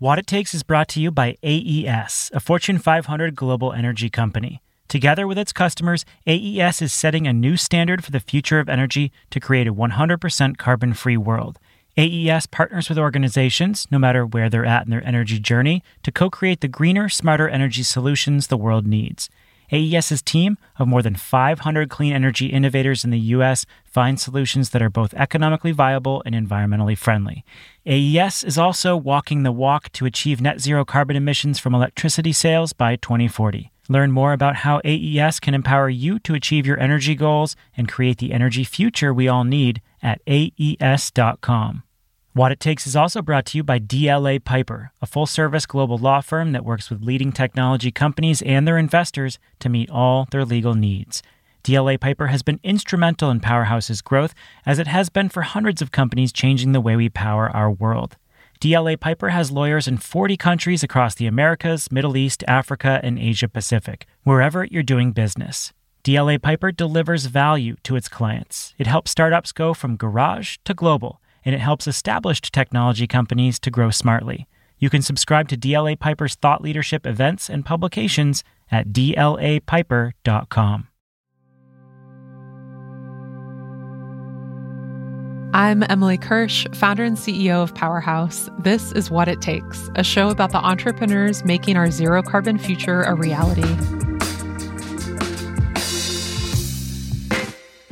What It Takes is brought to you by AES, a Fortune 500 global energy company. Together with its customers, AES is setting a new standard for the future of energy to create a 100% carbon-free world. AES partners with organizations, no matter where they're at in their energy journey, to co-create the greener, smarter energy solutions the world needs. AES's team of more than 500 clean energy innovators in the U.S. find solutions that are both economically viable and environmentally friendly. AES is also walking the walk to achieve net zero carbon emissions from electricity sales by 2040. Learn more about how AES can empower you to achieve your energy goals and create the energy future we all need at AES.com. What It Takes is also brought to you by DLA Piper, a full-service global law firm that works with leading technology companies and their investors to meet all their legal needs. DLA Piper has been instrumental in Powerhouse's growth, as it has been for hundreds of companies changing the way we power our world. DLA Piper has lawyers in 40 countries across the Americas, Middle East, Africa, and Asia Pacific, wherever you're doing business. DLA Piper delivers value to its clients. It helps startups go from garage to global, and it helps established technology companies to grow smartly. You can subscribe to DLA Piper's thought leadership events and publications at dlapiper.com. I'm Emily Kirsch, founder and CEO of Powerhouse. This is What It Takes, a show about the entrepreneurs making our zero-carbon future a reality.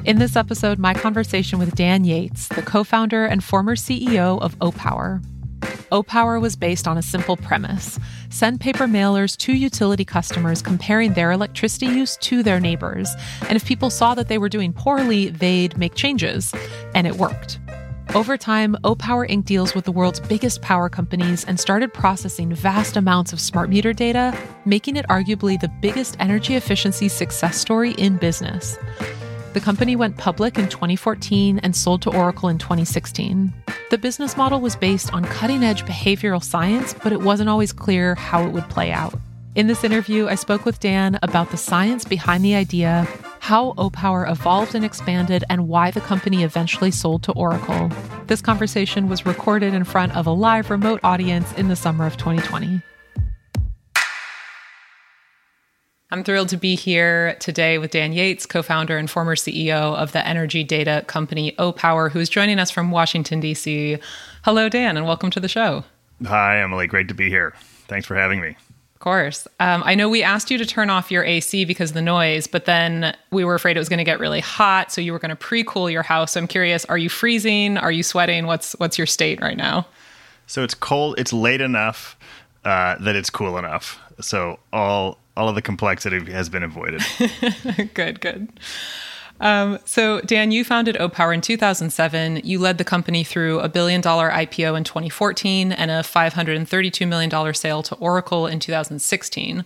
In this episode, my conversation with Dan Yates, the co-founder and former CEO of Opower. Opower was based on a simple premise: send paper mailers to utility customers comparing their electricity use to their neighbors. And if people saw that they were doing poorly, they'd make changes. And it worked. Over time, Opower Inc. deals with the world's biggest power companies and started processing vast amounts of smart meter data, making it arguably the biggest energy efficiency success story in business. The company went public in 2014 and sold to Oracle in 2016. The business model was based on cutting-edge behavioral science, but it wasn't always clear how it would play out. In this interview, I spoke with Dan about the science behind the idea, how Opower evolved and expanded, and why the company eventually sold to Oracle. This conversation was recorded in front of a live remote audience in the summer of 2020. I'm thrilled to be here today with Dan Yates, co-founder and former CEO of the energy data company Opower, who's joining us from Washington, D.C. Hello, Dan, and welcome to the show. Hi, Emily. Great to be here. Thanks for having me. Of course. I know we asked you to turn off your AC because of the noise, but then we were afraid it was going to get really hot, so you were going to pre-cool your house. So I'm curious, are you freezing? Are you sweating? What's your state right now? So it's cold. It's late enough that it's cool enough. So all of the complexity has been avoided. Good. So Dan, you founded Opower in 2007. You led the company through a $1 billion IPO in 2014 and a $532 million sale to Oracle in 2016.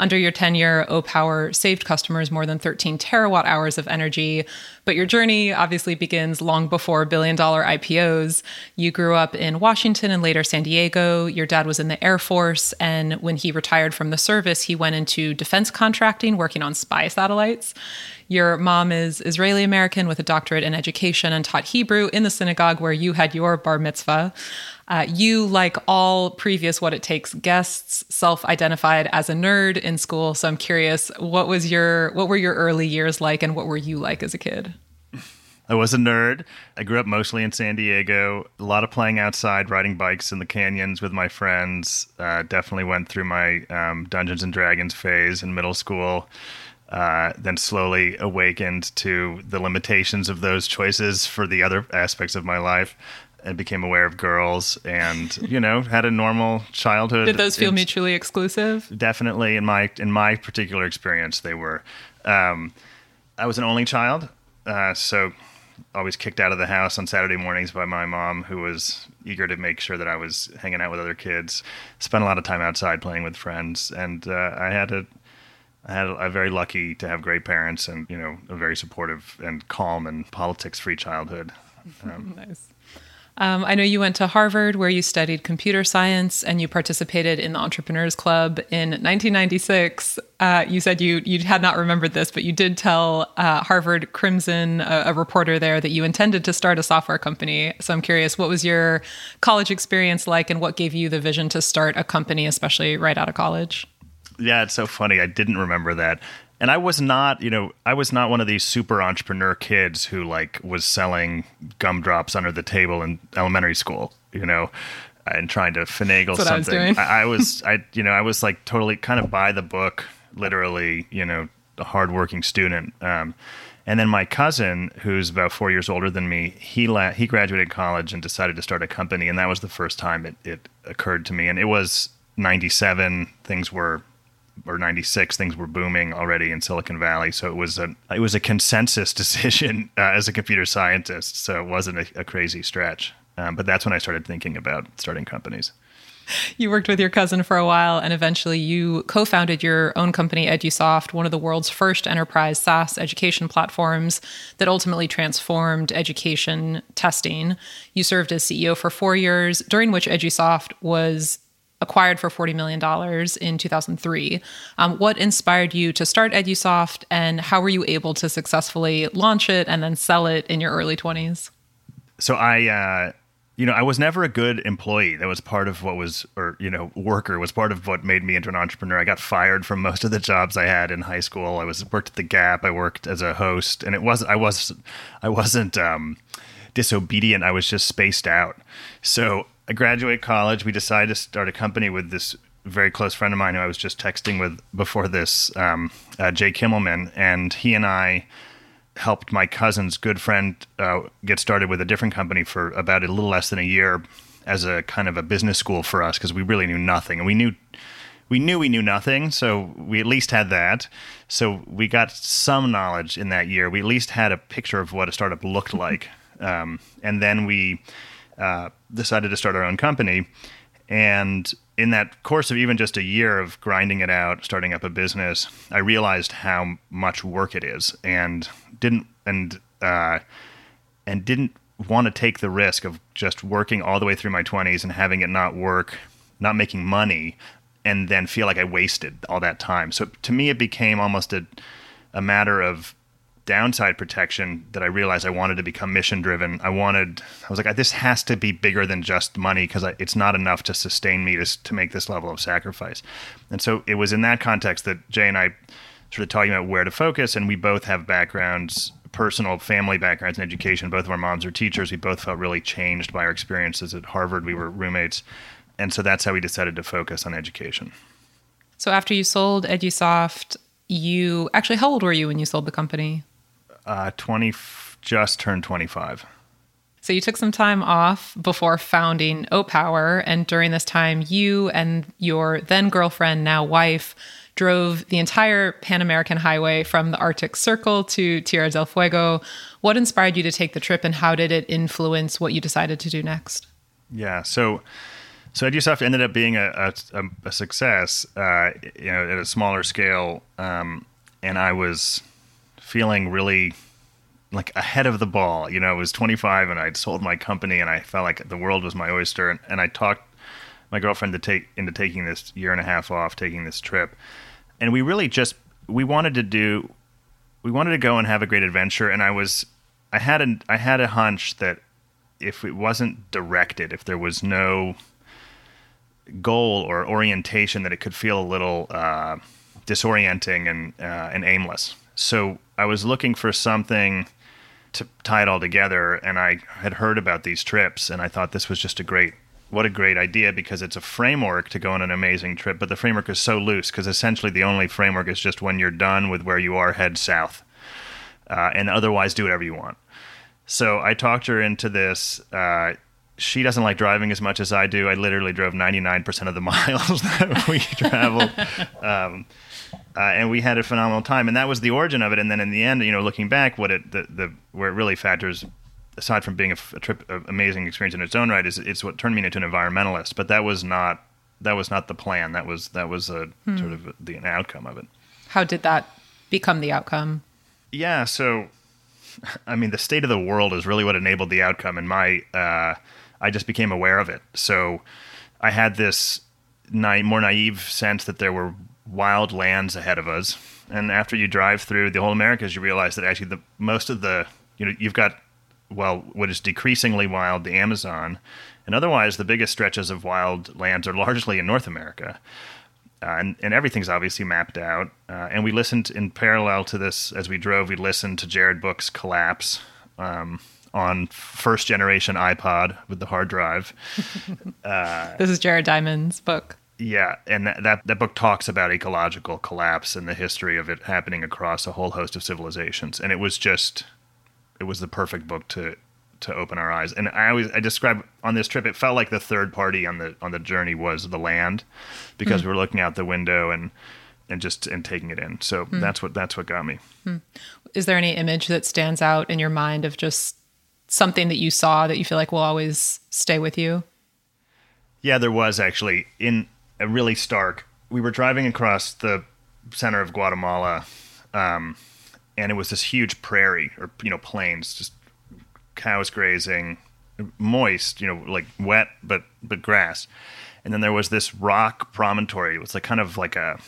Under your tenure, Opower saved customers more than 13 terawatt hours of energy. But your journey obviously begins long before $1 billion IPOs. You grew up in Washington and later San Diego. Your dad was in the Air Force. And when he retired from the service, he went into defense contracting, working on spy satellites. Your mom is Israeli American with a doctorate in education and taught Hebrew in the synagogue where you had your bar mitzvah. You, like all previous What It Takes guests, self-identified as a nerd in school. So I'm curious, what were your early years like, and what were you like as a kid? I was a nerd. I grew up mostly in San Diego. A lot of playing outside, riding bikes in the canyons with my friends. Definitely went through my Dungeons & Dragons phase in middle school. Then slowly awakened to the limitations of those choices for the other aspects of my life, and became aware of girls and, had a normal childhood. Did those feel mutually exclusive? Definitely. In my particular experience, they were. I was an only child, so always kicked out of the house on Saturday mornings by my mom, who was eager to make sure that I was hanging out with other kids. Spent a lot of time outside playing with friends, and I'm very lucky to have great parents and, a very supportive and calm and politics-free childhood. Nice. I know you went to Harvard, where you studied computer science, and you participated in the Entrepreneurs Club in 1996. You said you had not remembered this, but you did tell Harvard Crimson, a reporter there, that you intended to start a software company. So I'm curious, what was your college experience like, and what gave you the vision to start a company, especially right out of college? Yeah, it's so funny. I didn't remember that. And I was not, I was not one of these super entrepreneur kids who was selling gumdrops under the table in elementary school, and trying to finagle something. That's what I was doing. I was like totally kind of by the book, literally, a hardworking student. And then my cousin, who's about 4 years older than me, he graduated college and decided to start a company. And that was the first time it occurred to me. And it was 97, or 96, things were booming already in Silicon Valley. So it was a consensus decision as a computer scientist. So it wasn't a crazy stretch. But that's when I started thinking about starting companies. You worked with your cousin for a while, and eventually you co-founded your own company, EduSoft, one of the world's first enterprise SaaS education platforms that ultimately transformed education testing. You served as CEO for 4 years, during which EduSoft was acquired for $40 million in 2003. What inspired you to start EduSoft, and how were you able to successfully launch it and then sell it in your early 20s? So I was never a good employee. That was part of what was, worker was part of what made me into an entrepreneur. I got fired from most of the jobs I had in high school. I worked at the Gap. I worked as a host, and I wasn't disobedient. I was just spaced out. So I graduate college. We decided to start a company with this very close friend of mine who I was just texting with before this, Jay Kimmelman. And he and I helped my cousin's good friend get started with a different company for about a little less than a year as a kind of a business school for us, because we really knew nothing. And we knew nothing, so we at least had that. So we got some knowledge in that year. We at least had a picture of what a startup looked like. And then we decided to start our own company. And in that course of even just a year of grinding it out, starting up a business, I realized how much work it is, and didn't want to take the risk of just working all the way through my 20s and having it not work, not making money, and then feel like I wasted all that time. So to me, it became almost a matter of downside protection that I realized I wanted to become mission driven. This has to be bigger than just money, because it's not enough to sustain me to make this level of sacrifice. And so it was in that context that Jay and I started talking about where to focus. And we both have backgrounds, personal family backgrounds in education. Both of our moms are teachers. We both felt really changed by our experiences at Harvard. We were roommates. And so that's how we decided to focus on education. So after you sold EduSoft, how old were you when you sold the company? Just turned 25. So you took some time off before founding Opower, and during this time, you and your then girlfriend, now wife, drove the entire Pan American Highway from the Arctic Circle to Tierra del Fuego. What inspired you to take the trip, and how did it influence what you decided to do next? Yeah, so EduSoft ended up being a success, at a smaller scale, and I was feeling really like ahead of the ball. I was 25 and I'd sold my company and I felt like the world was my oyster. And I talked my girlfriend into taking this year and a half off, taking this trip. And we really just, we wanted to go and have a great adventure. And I had a hunch that if it wasn't directed, if there was no goal or orientation, that it could feel a little disorienting and aimless. So I was looking for something to tie it all together, and I had heard about these trips, and I thought this was just what a great idea, because it's a framework to go on an amazing trip, but the framework is so loose, because essentially the only framework is just when you're done with where you are, head south, and otherwise do whatever you want. So I talked her into this. She doesn't like driving as much as I do. I literally drove 99% of the miles that we traveled. And we had a phenomenal time, and that was the origin of it. And then in the end, looking back, where it really factors, aside from being a trip, an amazing experience in its own right, is it's what turned me into an environmentalist. But that was not the plan. That was sort of an outcome of it. How did that become the outcome? Yeah, so the state of the world is really what enabled the outcome. And my I just became aware of it. So I had this more naive sense that there were wild lands ahead of us. And after you drive through the whole Americas, you realize that actually you've got, well, what is decreasingly wild, the Amazon. And otherwise, the biggest stretches of wild lands are largely in North America. And everything's obviously mapped out. And we listened in parallel to this as we drove. We listened to Jared Book's Collapse on first-generation iPod with the hard drive. This is Jared Diamond's book. Yeah, and that book talks about ecological collapse and the history of it happening across a whole host of civilizations. And it was the perfect book to open our eyes. And I describe on this trip, it felt like the third party on the journey was the land, because we were looking out the window and taking it in. So that's what got me. Is there any image that stands out in your mind of just something that you saw that you feel like will always stay with you? Yeah, there was actually in a really stark. We were driving across the center of Guatemala, and it was this huge prairie or plains, just cows grazing, moist, like wet but grass. And then there was this rock promontory. It was like kind of like a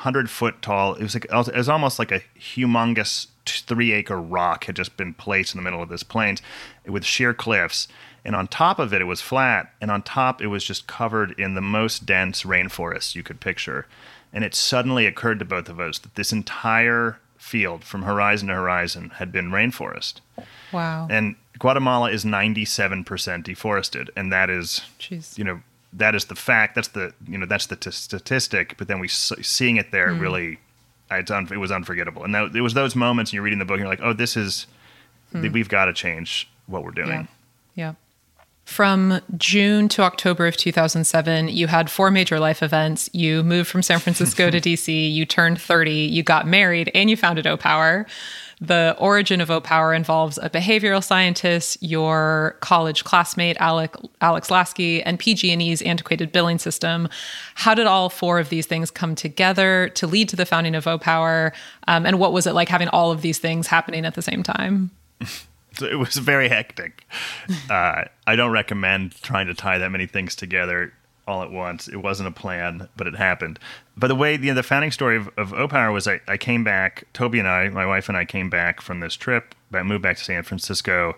100-foot tall. It was almost like a humongous 3-acre rock had just been placed in the middle of this plains with sheer cliffs. And on top of it, it was flat. And on top, it was just covered in the most dense rainforest you could picture. And it suddenly occurred to both of us that this entire field from horizon to horizon had been rainforest. Wow. And Guatemala is 97% deforested. And that is, Jeez. That is the fact. That's the statistic. But then seeing it there really, it was unforgettable. And it was those moments you're reading the book and you're like, oh, this is, we've got to change what we're doing. Yeah. From June to October of 2007, you had 4 major life events. You moved from San Francisco to DC, you turned 30, you got married, and you founded Opower. The origin of Opower involves a behavioral scientist, your college classmate, Alex Lasky, and PG&E's antiquated billing system. How did all 4 of these things come together to lead to the founding of Opower? And what was it like having all of these things happening at the same time? It was very hectic. I don't recommend trying to tie that many things together all at once. It wasn't a plan, but it happened. But the way the founding story of Opower was I came back, Toby and I, my wife and I came back from this trip. I moved back to San Francisco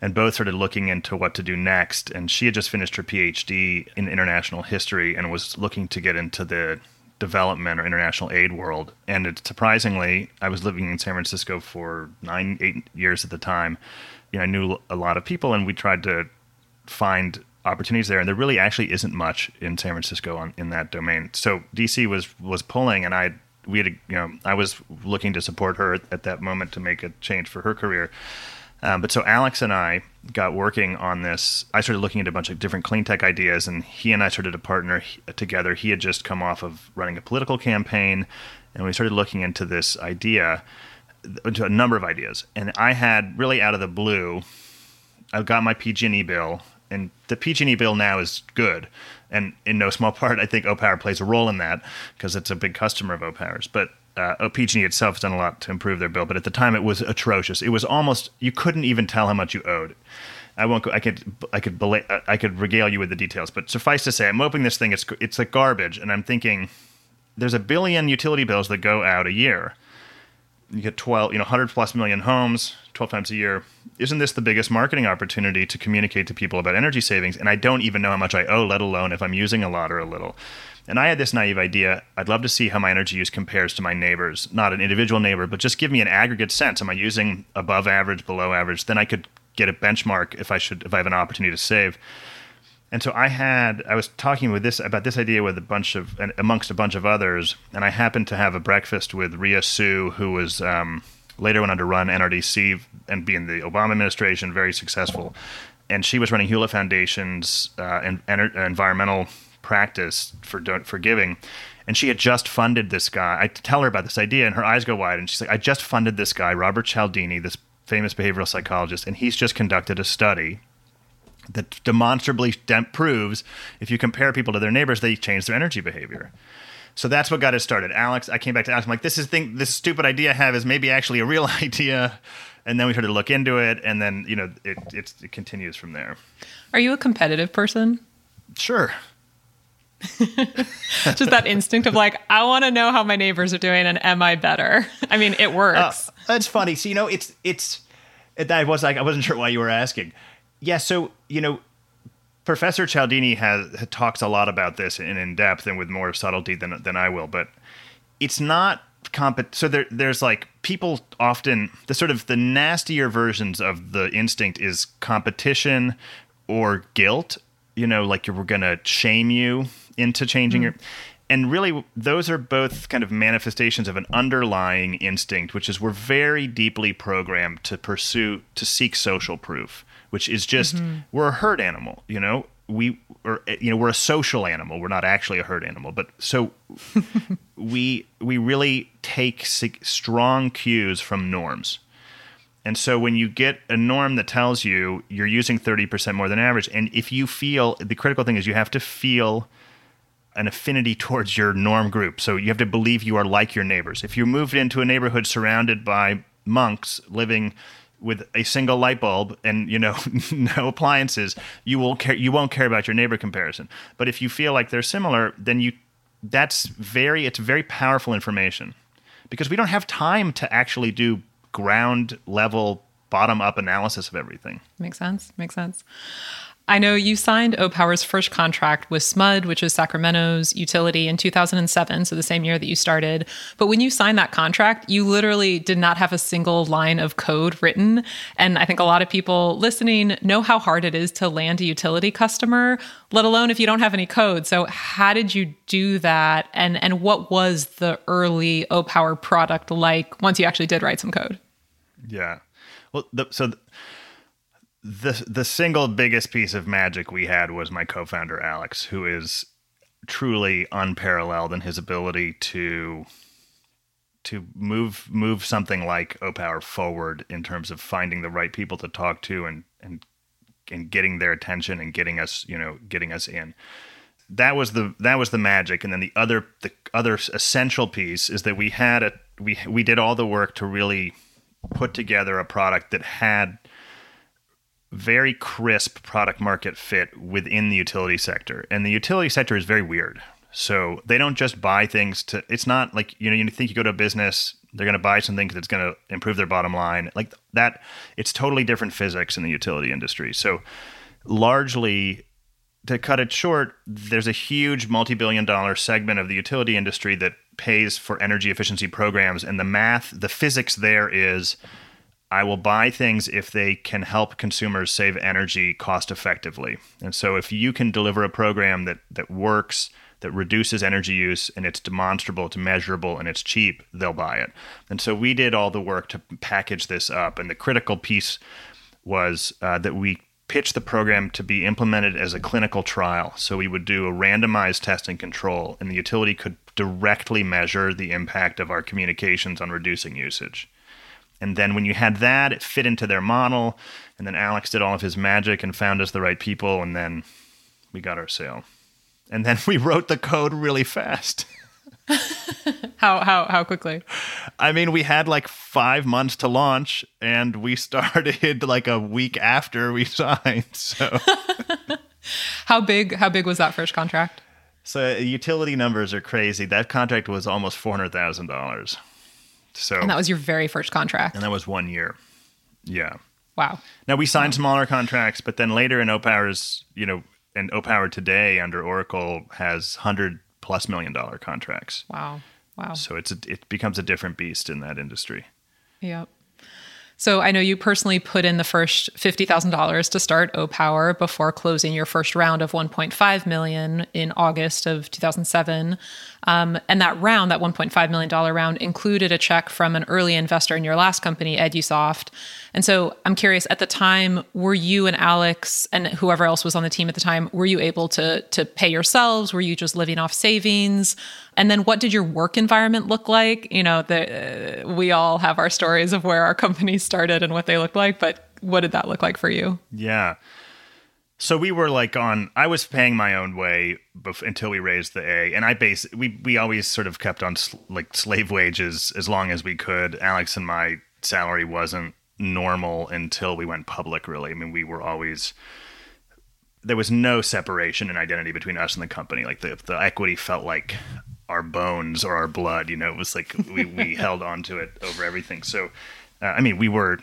and both started looking into what to do next. And she had just finished her PhD in international history and was looking to get into the development or international aid world. And surprisingly, I was living in San Francisco for 8 years at the time. I knew a lot of people and we tried to find opportunities there. And there really actually isn't much in San Francisco in that domain. So DC was pulling and I was looking to support her at that moment to make a change for her career. But so Alex and I got working on this. I started looking at a bunch of different clean tech ideas, and he and I started to partner together. He had just come off of running a political campaign, and we started looking into this idea, into a number of ideas. And I had really out of the blue, I got my PG&E bill, and the PG&E bill now is good. And in no small part, I think Opower plays a role in that because it's a big customer of Opower's. But PG&E itself has done a lot to improve their bill, but at the time it was atrocious. It was almost you couldn't even tell how much you owed. I won't go. I could regale you with the details, but suffice to say, I'm opening this thing. It's like garbage, and I'm thinking there's 1 billion utility bills that go out a year. You get 100+ million homes, 12 times a year. Isn't this the biggest marketing opportunity to communicate to people about energy savings? And I don't even know how much I owe, let alone if I'm using a lot or a little. And I had this naive idea. I'd love to see how my energy use compares to my neighbors, not an individual neighbor, but just give me an aggregate sense. Am I using above average, below average? Then I could get a benchmark if I have an opportunity to save. And so I was talking about this idea with amongst a bunch of others. And I happened to have a breakfast with Rhea Su, who was, later went on to run NRDC and be in the Obama administration, very successful. And she was running Hewlett Foundation's environmental practice for giving, and she had just funded this guy. I tell her about this idea and her eyes go wide, and she's like, I just funded this guy, Robert Cialdini, this famous behavioral psychologist, and he's just conducted a study that demonstrably proves if you compare people to their neighbors, they change their energy behavior. So that's what got us started. Alex, I came back to Alex. I'm like, this stupid idea I have is maybe actually a real idea. And then we started to look into it. And then, you know, it continues from there. Are you a competitive person? Sure. Just that instinct of like, I want to know how my neighbors are doing and am I better? I mean, it works. That's funny. So, you know, I wasn't sure why you were asking. Yeah. So, you know, Professor Cialdini talks a lot about this in depth and with more subtlety than I will, but it's not so there's like people often, the sort of the nastier versions of the instinct is competition or guilt, you know, like we're going to shame you into changing your, and really those are both kind of manifestations of an underlying instinct, which is we're very deeply programmed to seek social proof, which is just, we're a herd animal, you know, we're a social animal. We're not actually a herd animal, but so we really take strong cues from norms. And so when you get a norm that tells you you're using 30% more than average, and if you feel, the critical thing is you have to feel an affinity towards your norm group. So you have to believe you are like your neighbors. If you moved into a neighborhood surrounded by monks living with a single light bulb and, you know, no appliances, you won't care about your neighbor comparison. But if you feel like they're similar, then it's very powerful information, because we don't have time to actually do ground level bottom up analysis of everything. Makes sense. I know you signed Opower's first contract with SMUD, which is Sacramento's utility, in 2007, so the same year that you started. But when you signed that contract, you literally did not have a single line of code written. And I think a lot of people listening know how hard it is to land a utility customer, let alone if you don't have any code. So how did you do that? And what was the early Opower product like once you actually did write some code? Yeah. Well, The single biggest piece of magic we had was my co-founder, Alex, who is truly unparalleled in his ability to move something like Opower forward in terms of finding the right people to talk to and getting their attention and getting us in. That was the magic. And then the other essential piece is that we did all the work to really put together a product that had very crisp product market fit within the utility sector. And the utility sector is very weird. So they don't just buy things it's not like, you know, you think you go to a business, they're going to buy something because it's going to improve their bottom line. Like that, it's totally different physics in the utility industry. So largely, to cut it short, there's a huge multi-billion-dollar segment of the utility industry that pays for energy efficiency programs. And the math, the physics there is, I will buy things if they can help consumers save energy cost effectively. And so if you can deliver a program that works, that reduces energy use, and it's demonstrable, it's measurable, and it's cheap, they'll buy it. And so we did all the work to package this up. And the critical piece was that we pitched the program to be implemented as a clinical trial. So we would do a randomized test and control, and the utility could directly measure the impact of our communications on reducing usage. And then when you had that, it fit into their model. And then Alex did all of his magic and found us the right people. And then we got our sale. And then we wrote the code really fast. How quickly? I mean, we had like 5 months to launch, and we started like a week after we signed. So How big was that first contract? So utility numbers are crazy. That contract was almost $400,000. And that was your very first contract. And that was 1 year. Yeah. Wow. Now, we signed smaller contracts, but then later in Opower's, you know, and Opower today under Oracle has $100+ million contracts. Wow. So it becomes a different beast in that industry. Yep. So I know you personally put in the first $50,000 to start Opower before closing your first round of $1.5 million in August of 2007. And that round, that $1.5 million round, included a check from an early investor in your last company, EduSoft. And so I'm curious, at the time, were you and Alex and whoever else was on the team at the time, were you able to pay yourselves? Were you just living off savings? And then what did your work environment look like? You know, we all have our stories of where our companies started and what they looked like, but what did that look like for you? Yeah. So we were like on, I was paying my own way until we raised the A, and we always sort of kept on like slave wages as long as we could. Alex and my salary wasn't normal until we went public, really. I mean, we were always, there was no separation in identity between us and the company. Like the equity felt like our bones or our blood, you know, it was like we held on to it over everything. So I mean, we were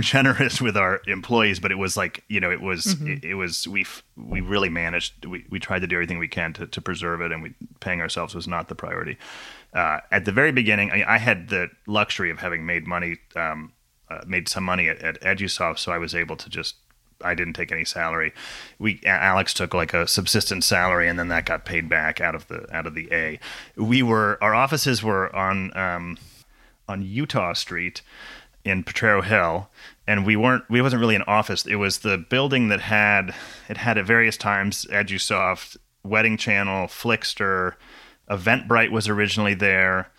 generous with our employees, but it was like, you know, it was we really managed. We tried to do everything we can to preserve it, and paying ourselves was not the priority. At the very beginning, I had the luxury of having made money, made some money at EduSoft, so I was able to just. I didn't take any salary. Alex took like a subsistence salary, and then that got paid back out of the A. Our offices were on Utah Street in Potrero Hill, and we wasn't really an office. It was the building that had at various times EduSoft, Wedding Channel, Flickster, Eventbrite was originally there.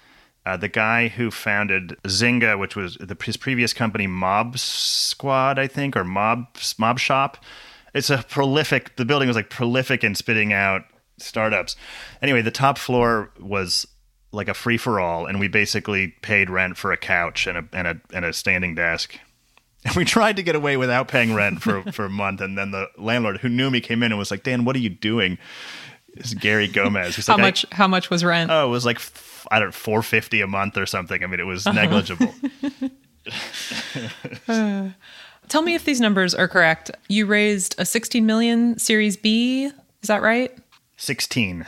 The guy who founded Zynga, which was his previous company, Mob Squad, I think, or Mob Shop. It's the building was like prolific in spitting out startups. Anyway, the top floor was like a free for all, and we basically paid rent for a couch and a standing desk. And we tried to get away without paying rent for a month, and then the landlord, who knew me, came in and was like, "Dan, what are you doing?" It's Gary Gomez. He's like, how much was rent? Oh, it was like, I don't know, $450 a month or something. I mean, it was negligible. Tell me if these numbers are correct. You raised a $16 million Series B. Is that right? 16.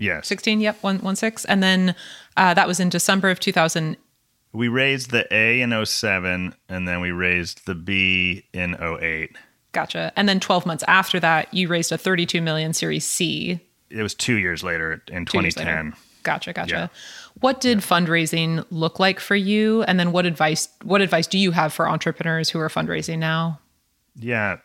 Yes. 16, yep, 1.16. And then that was in December of 2000. We raised the A in 2007, and then we raised the B in 2008. Gotcha. And then 12 months after that, you raised a $32 million Series C. It was 2 years later in 2010. Later. Gotcha. Yeah. What did fundraising look like for you? And then what advice do you have for entrepreneurs who are fundraising now? Yeah.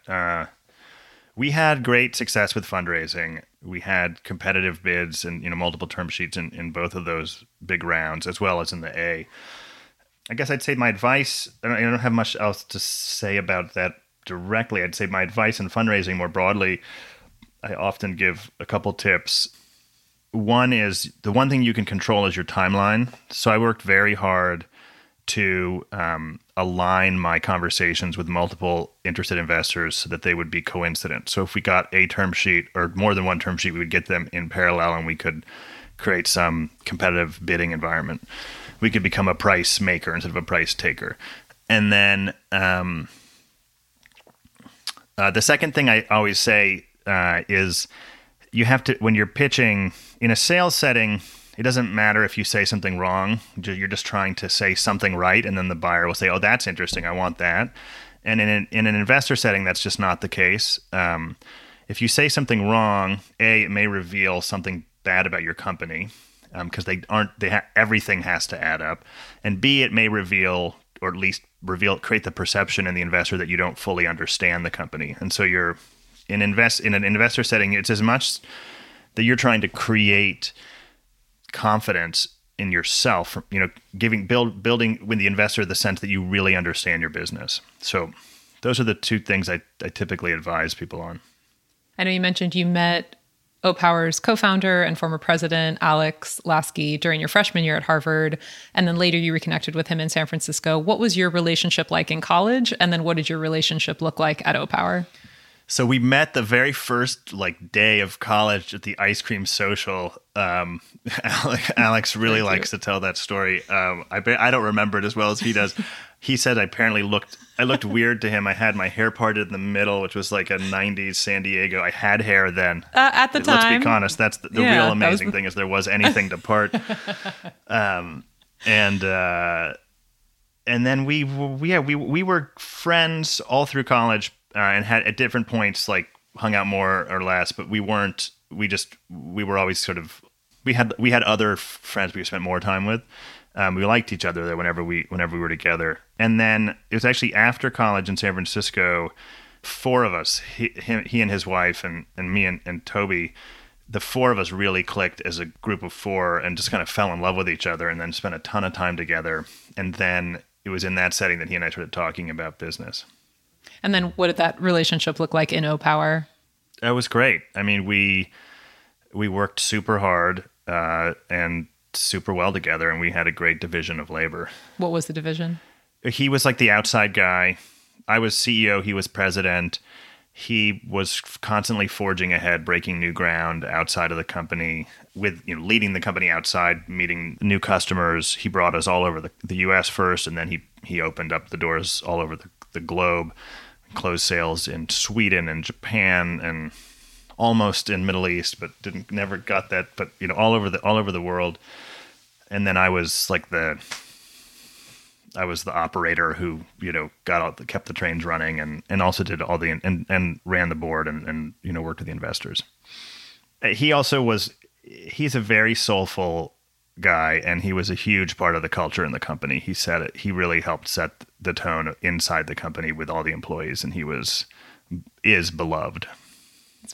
We had great success with fundraising. We had competitive bids and, you know, multiple term sheets in both of those big rounds, as well as in the A. I guess I'd say my advice, I don't have much else to say about that directly. I'd say my advice in fundraising more broadly, I often give a couple tips. One is, the one thing you can control is your timeline. So I worked very hard to align my conversations with multiple interested investors so that they would be coincident. So if we got a term sheet or more than one term sheet, we would get them in parallel, and we could create some competitive bidding environment. We could become a price maker instead of a price taker. And then the second thing I always say is, you have to, when you're pitching in a sales setting, it doesn't matter if you say something wrong. You're just trying to say something right, and then the buyer will say, "Oh, that's interesting. I want that." And in an investor setting, that's just not the case. If you say something wrong, it may reveal something bad about your company, because everything has to add up, and B, it may reveal, or at least create the perception in the investor that you don't fully understand the company, and so you're. In an investor setting, it's as much that you're trying to create confidence in yourself, you know, building with the investor the sense that you really understand your business. So those are the two things I typically advise people on. I know you mentioned you met Opower's co-founder and former president, Alex Lasky, during your freshman year at Harvard, and then later you reconnected with him in San Francisco. What was your relationship like in college, and then what did your relationship look like at Opower? So we met the very first like day of college at the ice cream social. Alex really likes to tell that story. I don't remember it as well as he does. He said I apparently looked weird to him. I had my hair parted in the middle, which was like a 90s San Diego. I had hair then. At the time. Let's be honest. That's the real amazing thing is there was anything to part. And then we were friends all through college. And had at different points like hung out more or less, but we were always sort of, we had other friends we spent more time with. We liked each other though whenever we were together. And then it was actually after college in San Francisco, four of us, he and his wife and me and Toby, the four of us really clicked as a group of four and just kind of fell in love with each other and then spent a ton of time together. And then it was in that setting that he and I started talking about business. And then what did that relationship look like in Opower? It was great. I mean, we worked super hard and super well together, and we had a great division of labor. What was the division? He was like the outside guy. I was CEO. He was president. He was constantly forging ahead, breaking new ground outside of the company, with leading the company outside, meeting new customers. He brought us all over the U.S. first, and then he opened up the doors all over the globe, closed sales in Sweden and Japan and almost in Middle East, but never got that. But all over the world. And then I was like I was the operator who, kept the trains running and also did all the, and ran the board and worked with the investors. He also he's a very soulful guy, and he was a huge part of the culture in the company. He really helped set the tone inside the company with all the employees, and is beloved.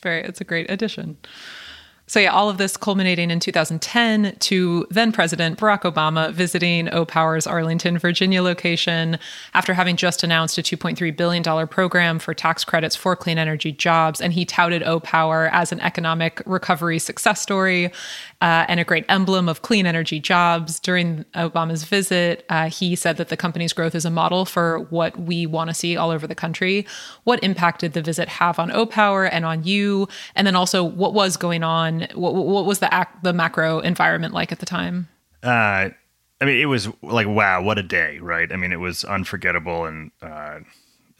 It's a great addition. So yeah, all of this culminating in 2010 to then-President Barack Obama visiting Opower's Arlington, Virginia location after having just announced a $2.3 billion program for tax credits for clean energy jobs. And he touted Opower as an economic recovery success story and a great emblem of clean energy jobs. During Obama's visit, he said that the company's growth is a model for what we want to see all over the country. What impact did the visit have on Opower and on you? And then also, what was going on? What was the macro environment like at the time? I mean, it was like, wow, what a day, right? I mean, it was unforgettable and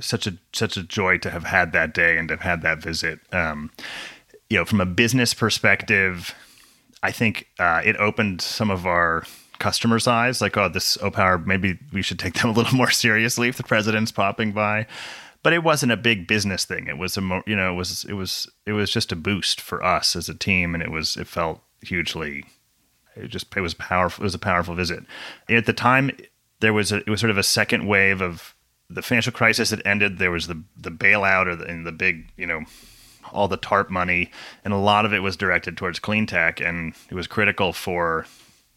such a joy to have had that day and to have had that visit. From a business perspective, I think it opened some of our customers' eyes. Like, oh, this Opower, maybe we should take them a little more seriously if the president's popping by. But it wasn't a big business thing. It was it was just a boost for us as a team, and it was powerful. It was a powerful visit. At the time, it was sort of a second wave of the financial crisis that ended. There was the bailout and the big all the TARP money, and a lot of it was directed towards clean tech, and it was critical for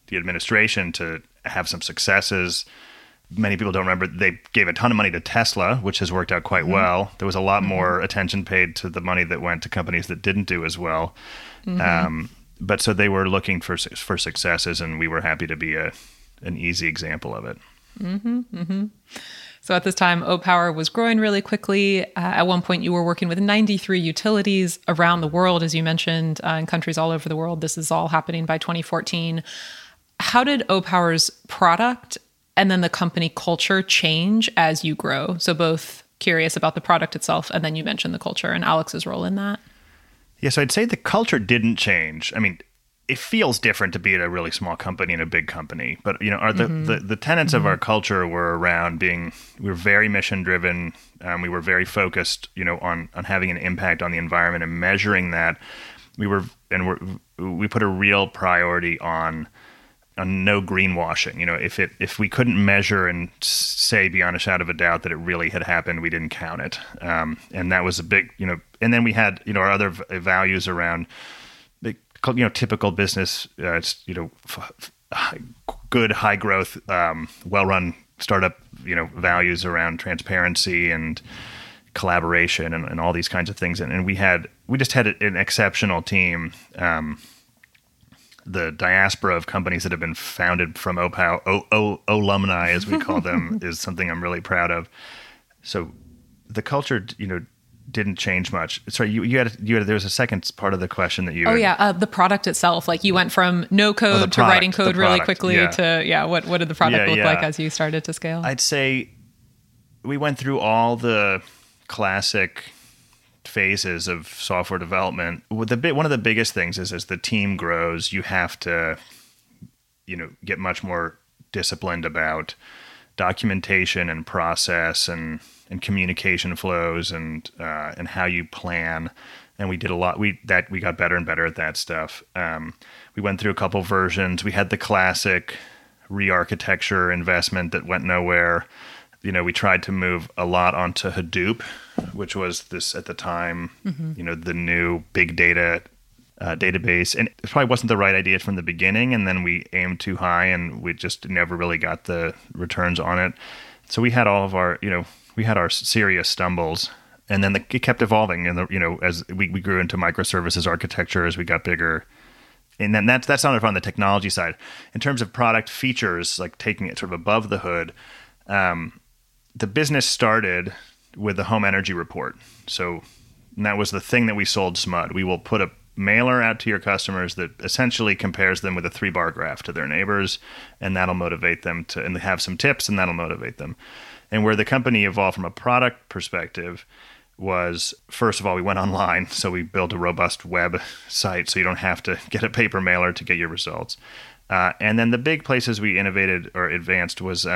the administration to have some successes. Many people don't remember, they gave a ton of money to Tesla, which has worked out quite well. There was a lot more attention paid to the money that went to companies that didn't do as well. But so they were looking for successes, and we were happy to be an easy example of it. So at this time, Opower was growing really quickly. At one point, you were working with 93 utilities around the world, as you mentioned, in countries all over the world. This is all happening by 2014. How did Opower's product and then the company culture change as you grow? So both curious about the product itself, and then you mentioned the culture and Alex's role in that. Yeah, so I'd say the culture didn't change. I mean, it feels different to be at a really small company and a big company. But, the tenets of our culture were around we were very mission-driven. We were very focused, on having an impact on the environment and measuring that. We put a real priority on no greenwashing. If we couldn't measure and say beyond a shadow of a doubt that it really had happened, we didn't count it. And that was a big, and then we had, our other values around the, typical business, good high growth, well-run startup, values around transparency and collaboration and all these kinds of things. And we just had an exceptional team. The diaspora of companies that have been founded from Opower, alumni, as we call them, is something I'm really proud of. So the culture, didn't change much. Sorry, you had there was a second part of the question that you. The product itself. Like you went from no code to writing code really quickly. What did the product look like as you started to scale? I'd say we went through all the classic phases of software development. One of the biggest things is as the team grows, you have to, get much more disciplined about documentation and process and communication flows and how you plan. And we did a lot. We got better and better at that stuff. We went through a couple versions. We had the classic re-architecture investment that went nowhere. We tried to move a lot onto Hadoop, which was this at the time, the new big data database. And it probably wasn't the right idea from the beginning. And then we aimed too high and we just never really got the returns on it. So we had all of our, we had our serious stumbles, and then it kept evolving. And as we grew into microservices architecture, as we got bigger, and then that's not on the technology side. In terms of product features, like taking it sort of above the hood, the business started with the home energy report. So that was the thing that we sold SMUD. We will put a mailer out to your customers that essentially compares them with a 3-bar graph to their neighbors, and that'll motivate them to, and they have some tips, and that'll motivate them. And where the company evolved from a product perspective was, first of all, we went online. So we built a robust website so you don't have to get a paper mailer to get your results. And then the big places we innovated or advanced was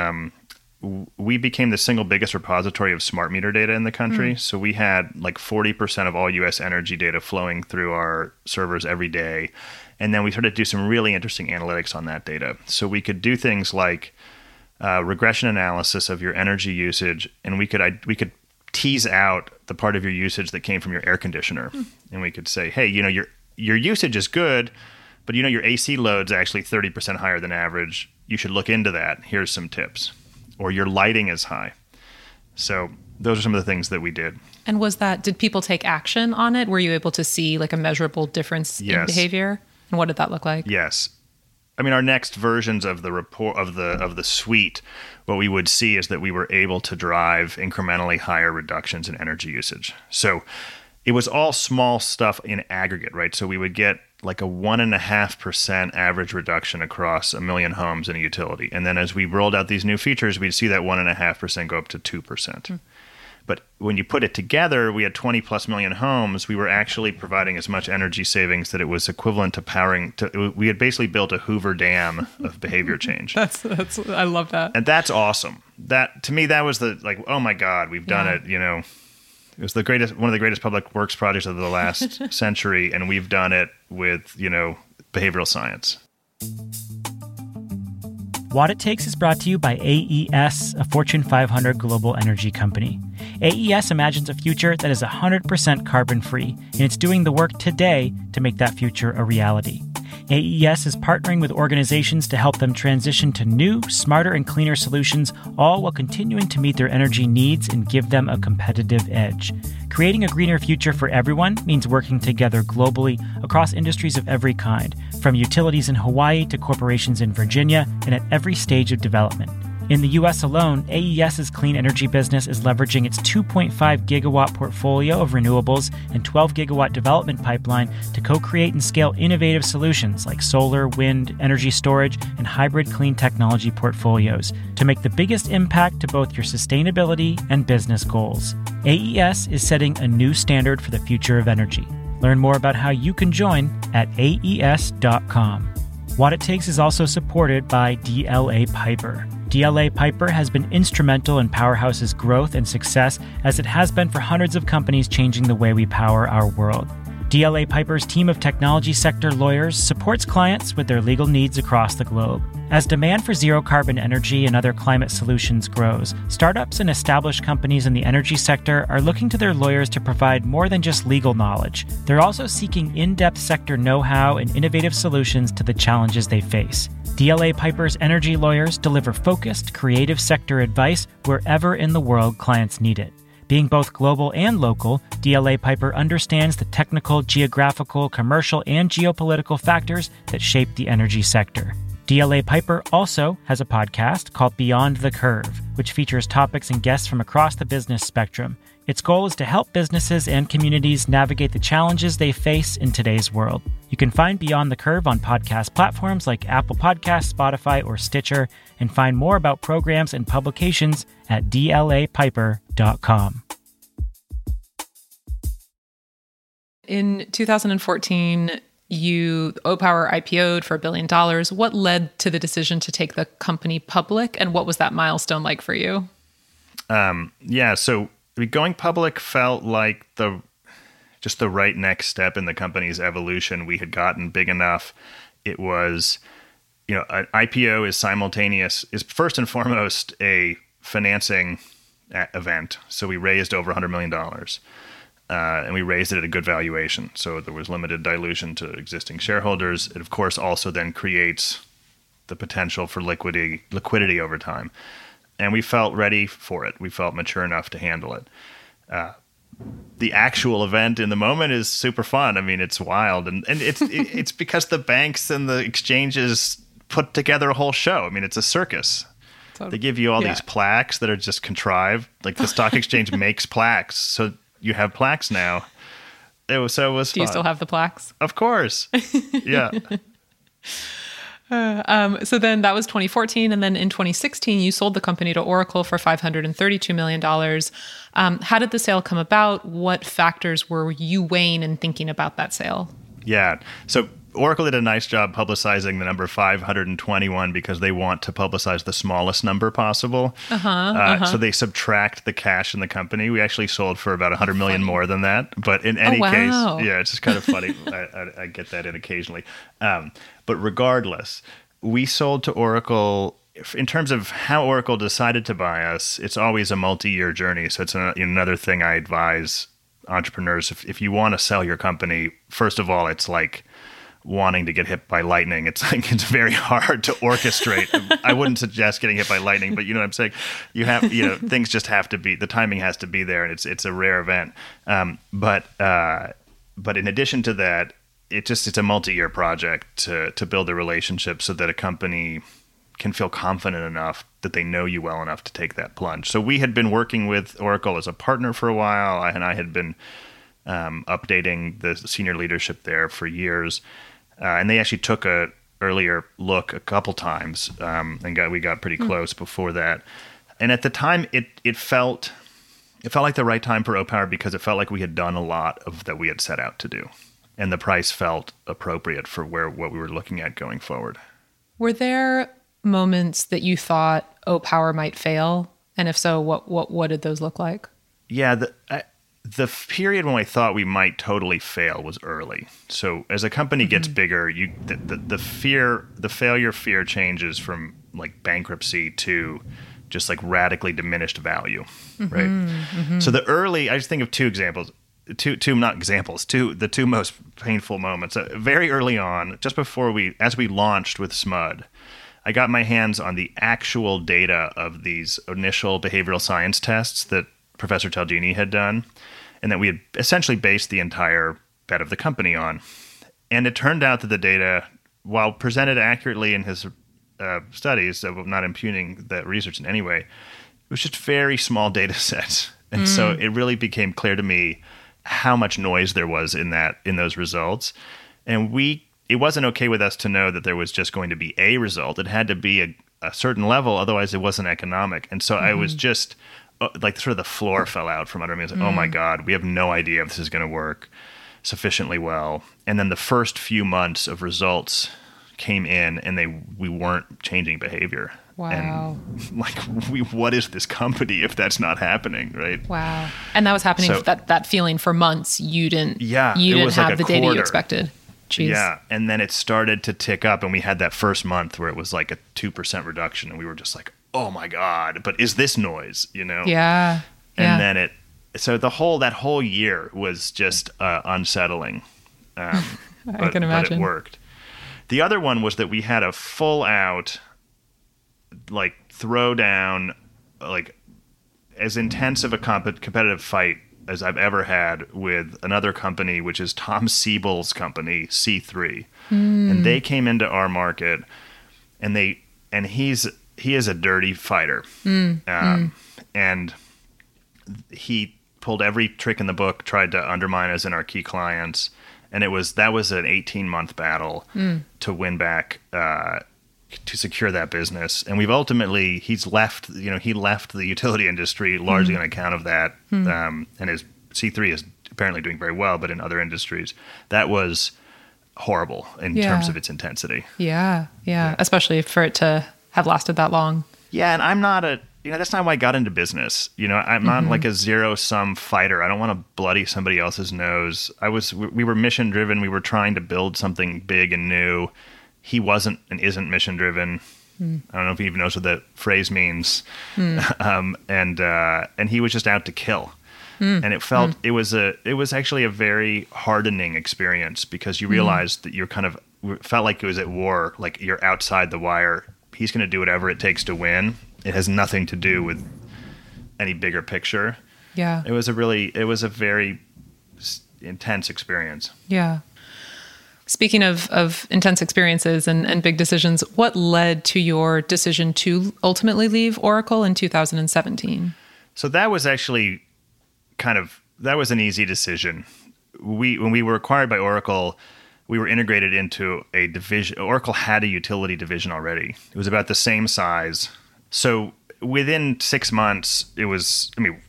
we became the single biggest repository of smart meter data in the country. Mm. So we had like 40% of all U.S. energy data flowing through our servers every day. And then we started to do some really interesting analytics on that data. So we could do things like regression analysis of your energy usage, and we could tease out the part of your usage that came from your air conditioner. Mm. And we could say, hey, your usage is good, but your AC load's actually 30% higher than average. You should look into that. Here's some tips. Or your lighting is high. So those are some of the things that we did. And did people take action on it? Were you able to see like a measurable difference in behavior? And what did that look like? Yes. I mean, our next versions of the report of the suite, what we would see is that we were able to drive incrementally higher reductions in energy usage. So it was all small stuff in aggregate, right? So we would get like a 1.5% average reduction across 1 million homes in a utility. And then as we rolled out these new features, we'd see that 1.5% go up to 2%. Mm. But when you put it together, we had 20 plus million homes. We were actually providing as much energy savings that it was equivalent to we had basically built a Hoover Dam of behavior change. That's I love that. And that's awesome. That, to me, that was the, like, oh my God, we've done it, It was one of the greatest public works projects of the last century, and we've done it with, behavioral science. What It Takes is brought to you by AES, a Fortune 500 global energy company. AES imagines a future that is 100% carbon-free, and it's doing the work today to make that future a reality. AES is partnering with organizations to help them transition to new, smarter, and cleaner solutions, all while continuing to meet their energy needs and give them a competitive edge. Creating a greener future for everyone means working together globally across industries of every kind, from utilities in Hawaii to corporations in Virginia and at every stage of development. In the U.S. alone, AES's clean energy business is leveraging its 2.5 gigawatt portfolio of renewables and 12 gigawatt development pipeline to co-create and scale innovative solutions like solar, wind, energy storage, and hybrid clean technology portfolios to make the biggest impact to both your sustainability and business goals. AES is setting a new standard for the future of energy. Learn more about how you can join at AES.com. What It Takes is also supported by DLA Piper. DLA Piper has been instrumental in Powerhouse's growth and success, as it has been for hundreds of companies changing the way we power our world. DLA Piper's team of technology sector lawyers supports clients with their legal needs across the globe. As demand for zero-carbon energy and other climate solutions grows, startups and established companies in the energy sector are looking to their lawyers to provide more than just legal knowledge. They're also seeking in-depth sector know-how and innovative solutions to the challenges they face. DLA Piper's energy lawyers deliver focused, creative sector advice wherever in the world clients need it. Being both global and local, DLA Piper understands the technical, geographical, commercial, and geopolitical factors that shape the energy sector. DLA Piper also has a podcast called Beyond the Curve, which features topics and guests from across the business spectrum. Its goal is to help businesses and communities navigate the challenges they face in today's world. You can find Beyond the Curve on podcast platforms like Apple Podcasts, Spotify, or Stitcher, and find more about programs and publications at dlapiper.com. In 2014, you Opower IPO'd for $1 billion. What led to the decision to take the company public, and what was that milestone like for you? So going public felt like the right next step in the company's evolution. We had gotten big enough. It was, an IPO is first and foremost a financing event. So we raised over $100 million. And we raised it at a good valuation. So there was limited dilution to existing shareholders. It, of course, also then creates the potential for liquidity over time. and we felt ready for it. We felt mature enough to handle it. The actual event in the moment is super fun. I mean, it's wild, and it's because the banks and the exchanges put together a whole show. I mean, it's a circus. They give you all these plaques that are just contrived. Like the stock exchange makes plaques, so you have plaques now. It was fun. Do you still have the plaques? Of course. Yeah. So then that was 2014. And then in 2016, you sold the company to Oracle for $532 million. How did the sale come about? What factors were you weighing and thinking about that sale? Yeah. So Oracle did a nice job publicizing the number 521 because they want to publicize the smallest number possible. So they subtract the cash in the company. We actually sold for about $100 million more than that. But in any case, yeah, it's just kind of funny. I get that in occasionally. But regardless, we sold to Oracle. In terms of how Oracle decided to buy us, it's always a multi-year journey. So it's another thing I advise entrepreneurs. If you want to sell your company, first of all, it's like wanting to get hit by lightning. It's very hard to orchestrate. I wouldn't suggest getting hit by lightning, but you know what I'm saying? Things just have to be, the timing has to be there, and it's a rare event. But in addition to that, it's a multi-year project to build a relationship so that a company can feel confident enough that they know you well enough to take that plunge. So we had been working with Oracle as a partner for a while, and I had been updating the senior leadership there for years. And they actually took an earlier look a couple times, and we got pretty close before that. And at the time, it felt like the right time for Opower because it felt like we had done a lot of that we had set out to do, and the price felt appropriate for what we were looking at going forward. Were there moments that you thought Opower might fail, and if so, what did those look like? Yeah, the period when I thought we might totally fail was early. So as a company gets bigger, the failure fear changes from like bankruptcy to just like radically diminished value, right? So I just think of two examples, the two most painful moments. Very early on, just before as we launched with SMUD, I got my hands on the actual data of these initial behavioral science tests that Professor Cialdini had done, and that we had essentially based the entire bet of the company on. And it turned out that the data, while presented accurately in his studies, so not impugning that research in any way, it was just very small data sets. And so it really became clear to me how much noise there was in those results. And it wasn't okay with us to know that there was just going to be a result. It had to be a certain level, otherwise it wasn't economic. And so I was just like sort of the floor fell out from under me. I was like, oh my God, we have no idea if this is going to work sufficiently well. And then the first few months of results came in and we weren't changing behavior. Wow. And like, what is this company if that's not happening, right? Wow. And that was happening, so that feeling for months. You didn't have like the data you expected. Jeez. Yeah. And then it started to tick up, and we had that first month where it was like a 2% reduction, and we were just like, oh my God, but is this noise, you know? Yeah. And then that whole year was just unsettling. I can imagine. But it worked. The other one was that we had a full out, like throw down, like as intense of a competitive fight as I've ever had with another company, which is Tom Siebel's company, C3. And they came into our market, and he is a dirty fighter, and he pulled every trick in the book, tried to undermine us and our key clients, and that was an 18-month battle to win back, to secure that business. And we've ultimately, he left the utility industry largely on account of that, and his C3 is apparently doing very well, but in other industries, that was horrible in terms of its intensity. Yeah, especially for it to have lasted that long. Yeah, and I'm not that's not why I got into business. You know, I'm not like a zero-sum fighter. I don't want to bloody somebody else's nose. We were mission-driven. We were trying to build something big and new. He wasn't and isn't mission-driven. I don't know if he even knows what that phrase means. And he was just out to kill. And it felt, it was actually a very hardening experience, because you realized that felt like it was at war, like you're outside the wire. He's going to do whatever it takes to win, It has nothing to do with any bigger picture. Yeah. It was a very intense experience. Yeah. Speaking of intense experiences and big decisions, what led to your decision to ultimately leave Oracle in 2017? So that was actually that was an easy decision. When we were acquired by Oracle, we were integrated into a division. Oracle had a utility division already. It was about the same size. So within 6 months,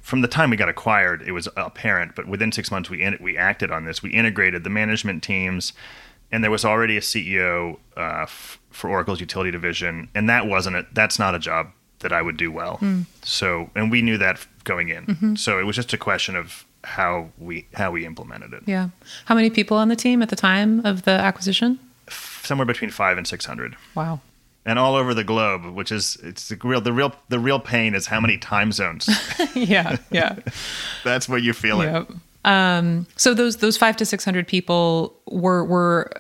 from the time we got acquired, it was apparent, but within 6 months, we acted on this. We integrated the management teams, and there was already a CEO for Oracle's utility division, and that's not a job that I would do well. Mm. So, and we knew that going in. Mm-hmm. So it was just a question of how we implemented it. Yeah. How many people on the team at the time of the acquisition? Somewhere between 500 and 600. Wow. And all over the globe, the real pain is how many time zones. Yeah, yeah. That's what you're feeling. Yep. So those 500 to 600 people were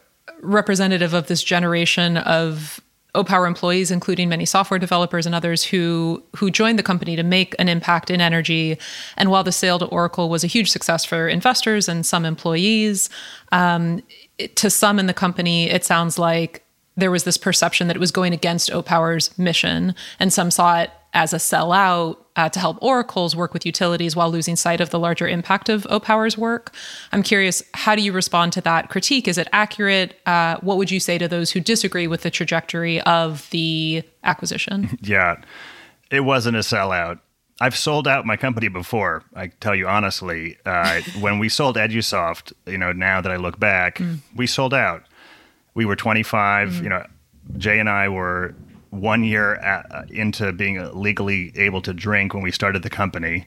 representative of this generation of Opower employees, including many software developers and others who joined the company to make an impact in energy. And while the sale to Oracle was a huge success for investors and some employees, to some in the company, it sounds like there was this perception that it was going against Opower's mission, and some saw it as a sellout to help Oracle's work with utilities while losing sight of the larger impact of Opower's work. I'm curious, how do you respond to that critique? Is it accurate? What would you say to those who disagree with the trajectory of the acquisition? Yeah, it wasn't a sellout. I've sold out my company before, I tell you honestly. When we sold EduSoft, now that I look back, we sold out. We were 25, mm-hmm. Jay and I were 1 year into being legally able to drink when we started the company.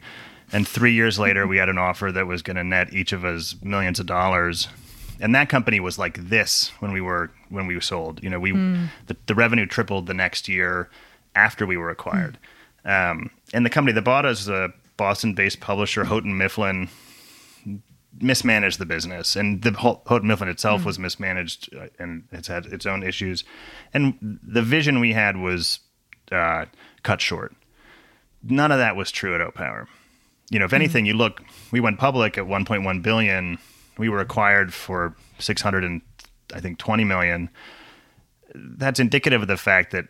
And 3 years later, we had an offer that was going to net each of us millions of dollars. And that company was like this when we sold. The revenue tripled the next year after we were acquired. Mm. And the company that bought us, a Boston-based publisher, Houghton Mifflin, mismanaged the business, and the whole Houghton Mifflin itself was mismanaged, and it's had its own issues. And the vision we had was cut short. None of that was true at Opower. If anything, you look, we went public at 1.1 billion. We were acquired for 620 million. That's indicative of the fact that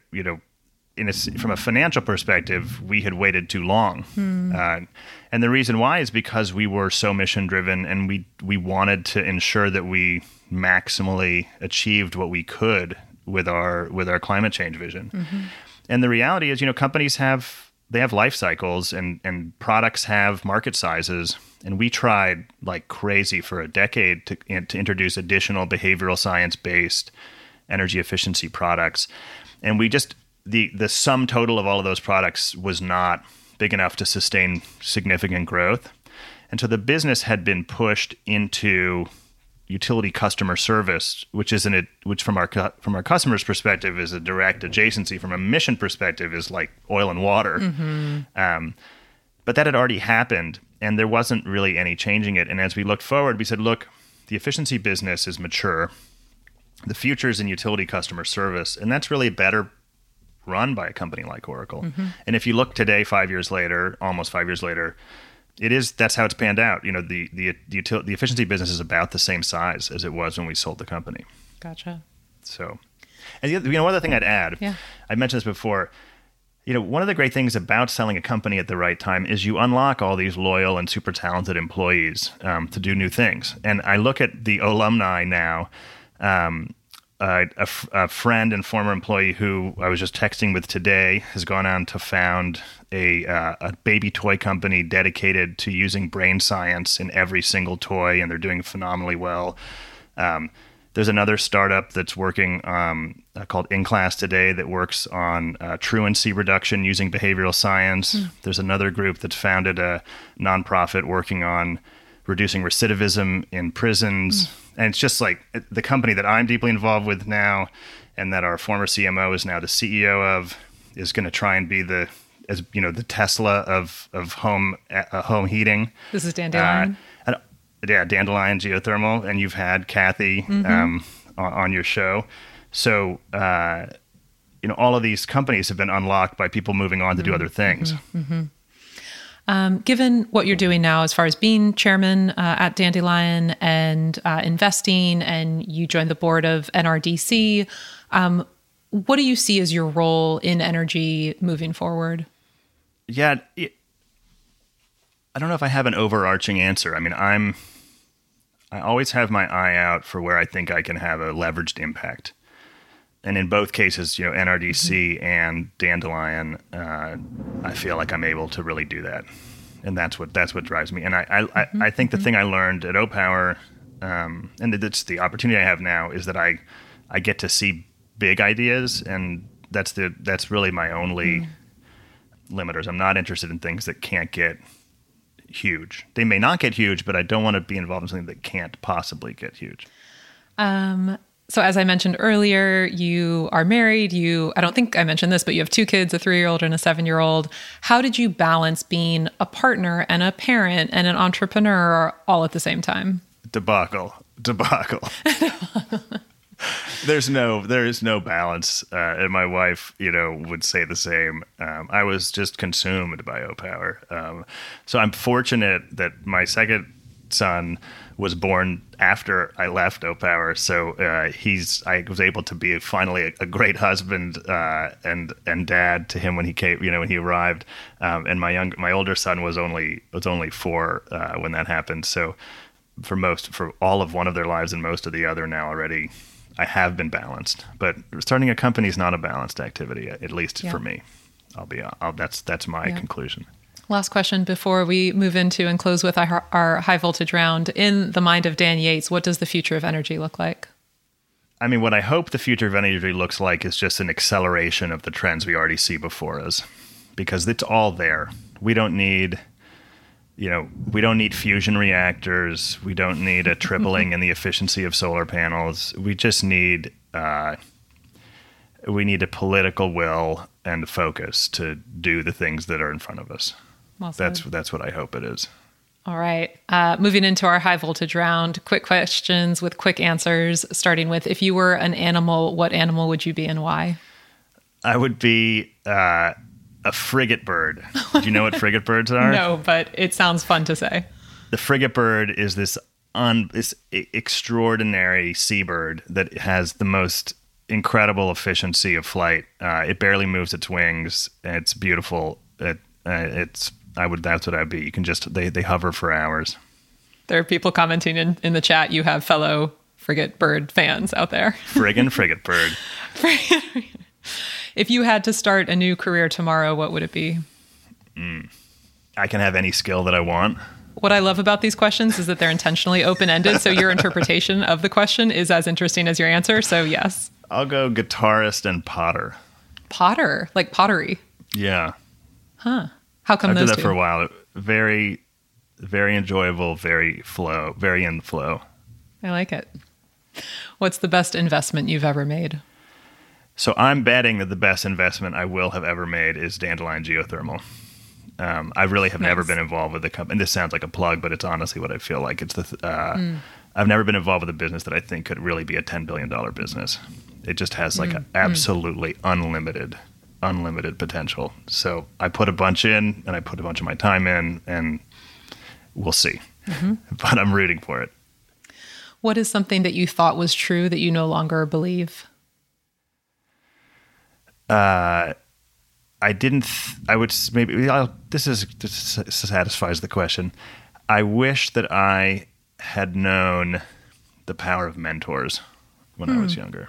from a financial perspective, we had waited too long. And the reason why is because we were so mission-driven, and we wanted to ensure that we maximally achieved what we could with our climate change vision. Mm-hmm. And the reality is, companies have life cycles, and products have market sizes. And we tried like crazy for a decade to introduce additional behavioral science-based energy efficiency products. And we just... The sum total of all of those products was not big enough to sustain significant growth. And so the business had been pushed into utility customer service, which from our customer's perspective is a direct adjacency. From a mission perspective is like oil and water. Mm-hmm. But that had already happened, and there wasn't really any changing it. And as we looked forward, we said, look, the efficiency business is mature. The future is in utility customer service, and that's really better run by a company like Oracle. Mm-hmm. And if you look today, almost five years later, that's how it's panned out. The efficiency business is about the same size as it was when we sold the company. Gotcha. So, and one other thing I'd add, I mentioned this before, one of the great things about selling a company at the right time is you unlock all these loyal and super talented employees to do new things. And I look at the alumni now, a friend and former employee who I was just texting with today has gone on to found a baby toy company dedicated to using brain science in every single toy, and they're doing phenomenally well. There's another startup that's working called In Class Today that works on truancy reduction using behavioral science. Mm. There's another group that's founded a nonprofit working on reducing recidivism in prisons. Mm. And it's just like the company that I'm deeply involved with now, and that our former CMO is now the CEO of, is going to try and be the Tesla of home heating. This is Dandelion. Dandelion Geothermal. And you've had Kathy on your show. So you know, all of these companies have been unlocked by people moving on to do other things. Given what you're doing now, as far as being chairman at Dandelion and investing, and you joined the board of NRDC, what do you see as your role in energy moving forward? Yeah, I don't know if I have an overarching answer. I mean, I always have my eye out for where I think I can have a leveraged impact. And in both cases, you know, NRDC and Dandelion, I feel like I'm able to really do that, and that's what drives me. And I think the thing I learned at Opower, and it's the opportunity I have now, is that I get to see big ideas, and that's really my only limiters. I'm not interested in things that can't get huge. They may not get huge, but I don't want to be involved in something that can't possibly get huge. So as I mentioned earlier, you are married. I don't think I mentioned this, but you have two kids, a 3-year-old and a 7-year-old. How did you balance being a partner and a parent and an entrepreneur all at the same time? Debacle. There is no balance. And my wife, you know, would say the same. I was just consumed by Opower. So I'm fortunate that my second son was born after I left Opower, so I was able to be finally a great husband and dad to him when he came, you know, when he arrived. And my older son was only 4 when that happened. So for all of one of their lives and most of the other now already, I have been balanced. But starting a company is not a balanced activity, at least for me. That's my conclusion. Last question before we move into and close with our high voltage round. In the mind of Dan Yates, what does the future of energy look like? I mean, what I hope the future of energy looks like is just an acceleration of the trends we already see before us, because it's all there. We don't need fusion reactors. We don't need a tripling in the efficiency of solar panels. We just need we need a political will and focus to do the things that are in front of us. Well, that's what I hope it is. All right. Moving into our high voltage round, quick questions with quick answers, starting with, if you were an animal, what animal would you be and why? I would be a frigate bird. Do you know what frigate birds are? No, but it sounds fun to say. The frigate bird is this extraordinary seabird that has the most incredible efficiency of flight. It barely moves its wings. It's beautiful. That's what I'd be. You can just, they hover for hours. There are people commenting in the chat. You have fellow frigate bird fans out there. Friggin' frigate bird. If you had to start a new career tomorrow, what would it be? I can have any skill that I want. What I love about these questions is that they're intentionally open-ended, so your interpretation of the question is as interesting as your answer, so yes. I'll go guitarist and potter. Potter? Like pottery? Yeah. Huh. How come those two? I did that for a while. Very, very enjoyable, very in the flow. I like it. What's the best investment you've ever made? So I'm betting that the best investment I will have ever made is Dandelion Geothermal. I really have never been involved with the company. This sounds like a plug, but it's honestly what I feel like. It's I've never been involved with a business that I think could really be a $10 billion business. It just has like an absolutely unlimited potential. So I put a bunch in, and I put a bunch of my time in, and we'll see. But I'm rooting for it. What is something that you thought was true that you no longer believe? This satisfies the question. I wish that I had known the power of mentors when I was younger.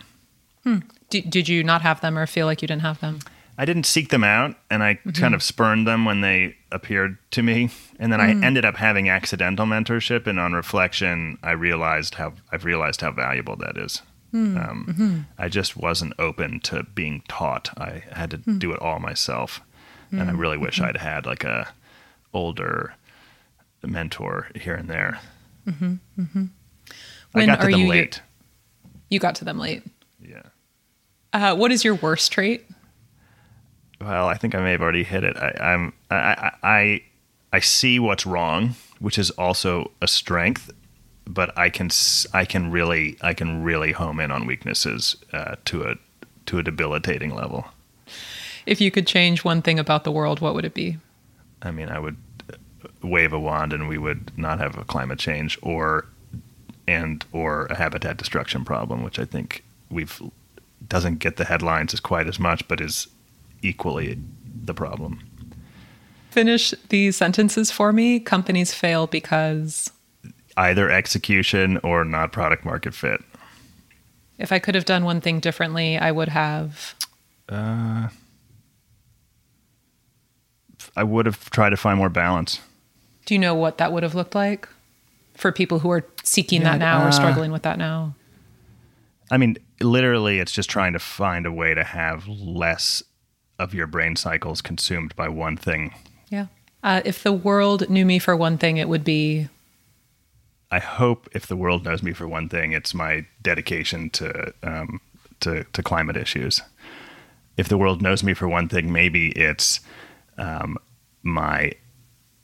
Did you not have them or feel like you didn't have them? I didn't seek them out, and I kind of spurned them when they appeared to me. And then I ended up having accidental mentorship, and on reflection, I've realized how valuable that is. I just wasn't open to being taught. I had to do it all myself. And I really wish I'd had like a older mentor here and there. I got to them late. You got to them late. Yeah. What is your worst trait? Well, I think I may have already hit it. I see what's wrong, which is also a strength. But I can really home in on weaknesses to a debilitating level. If you could change one thing about the world, what would it be? I mean, I would wave a wand and we would not have a climate change or a habitat destruction problem, which I think doesn't get the headlines as quite as much, but is equally the problem. Finish these sentences for me. Companies fail because? Either execution or not product market fit. If I could have done one thing differently, I would have... I would have tried to find more balance. Do you know what that would have looked like for people who are seeking that now or struggling with that now? I mean, literally, it's just trying to find a way to have less of your brain cycles consumed by one thing. Yeah. If the world knew me for one thing, it would be... I hope if the world knows me for one thing, it's my dedication to climate issues. If the world knows me for one thing, maybe it's my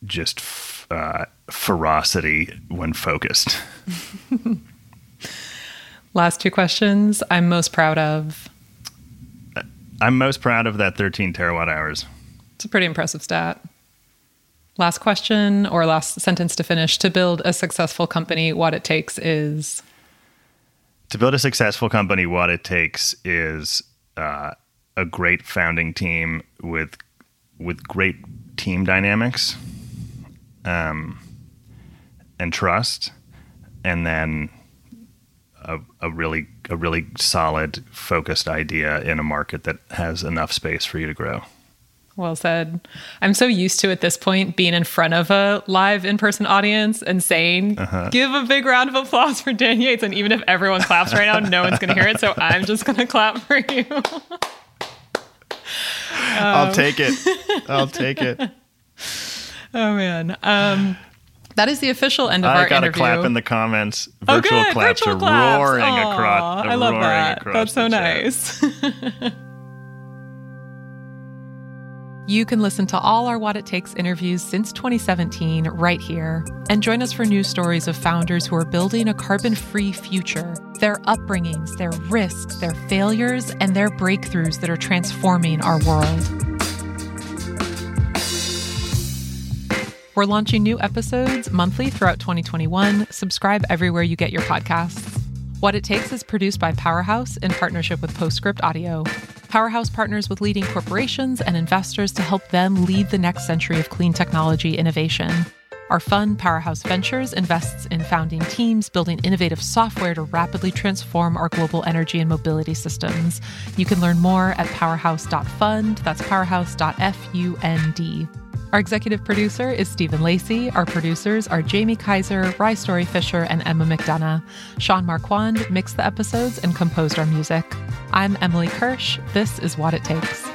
just ferocity when focused. Last two questions. I'm most proud of. I'm most proud of that 13 terawatt hours. It's a pretty impressive stat. Last question or last sentence to finish. To build a successful company, what it takes is? To build a successful company, what it takes is a great founding team with great team dynamics and trust, and then a really solid, focused idea in a market that has enough space for you to grow. Well said. I'm so used to, at this point, being in front of a live in-person audience and saying, Give a big round of applause for Dan Yates. And even if everyone claps right now, no one's going to hear it. So I'm just going to clap for you. I'll take it. Oh, man. That is the official end of our interview. I got a clap in the comments. Virtual claps. Roaring across the chat. I love that. That's so nice. You can listen to all our What It Takes interviews since 2017 right here, and join us for news stories of founders who are building a carbon-free future, their upbringings, their risks, their failures, and their breakthroughs that are transforming our world. We're launching new episodes monthly throughout 2021. Subscribe everywhere you get your podcasts. What It Takes is produced by Powerhouse in partnership with Postscript Audio. Powerhouse partners with leading corporations and investors to help them lead the next century of clean technology innovation. Our fund, Powerhouse Ventures, invests in founding teams building innovative software to rapidly transform our global energy and mobility systems. You can learn more at powerhouse.fund. That's powerhouse.fund. Our executive producer is Stephen Lacey. Our producers are Jamie Kaiser, Rye Story Fisher, and Emma McDonough. Sean Marquand mixed the episodes and composed our music. I'm Emily Kirsch. This is What It Takes.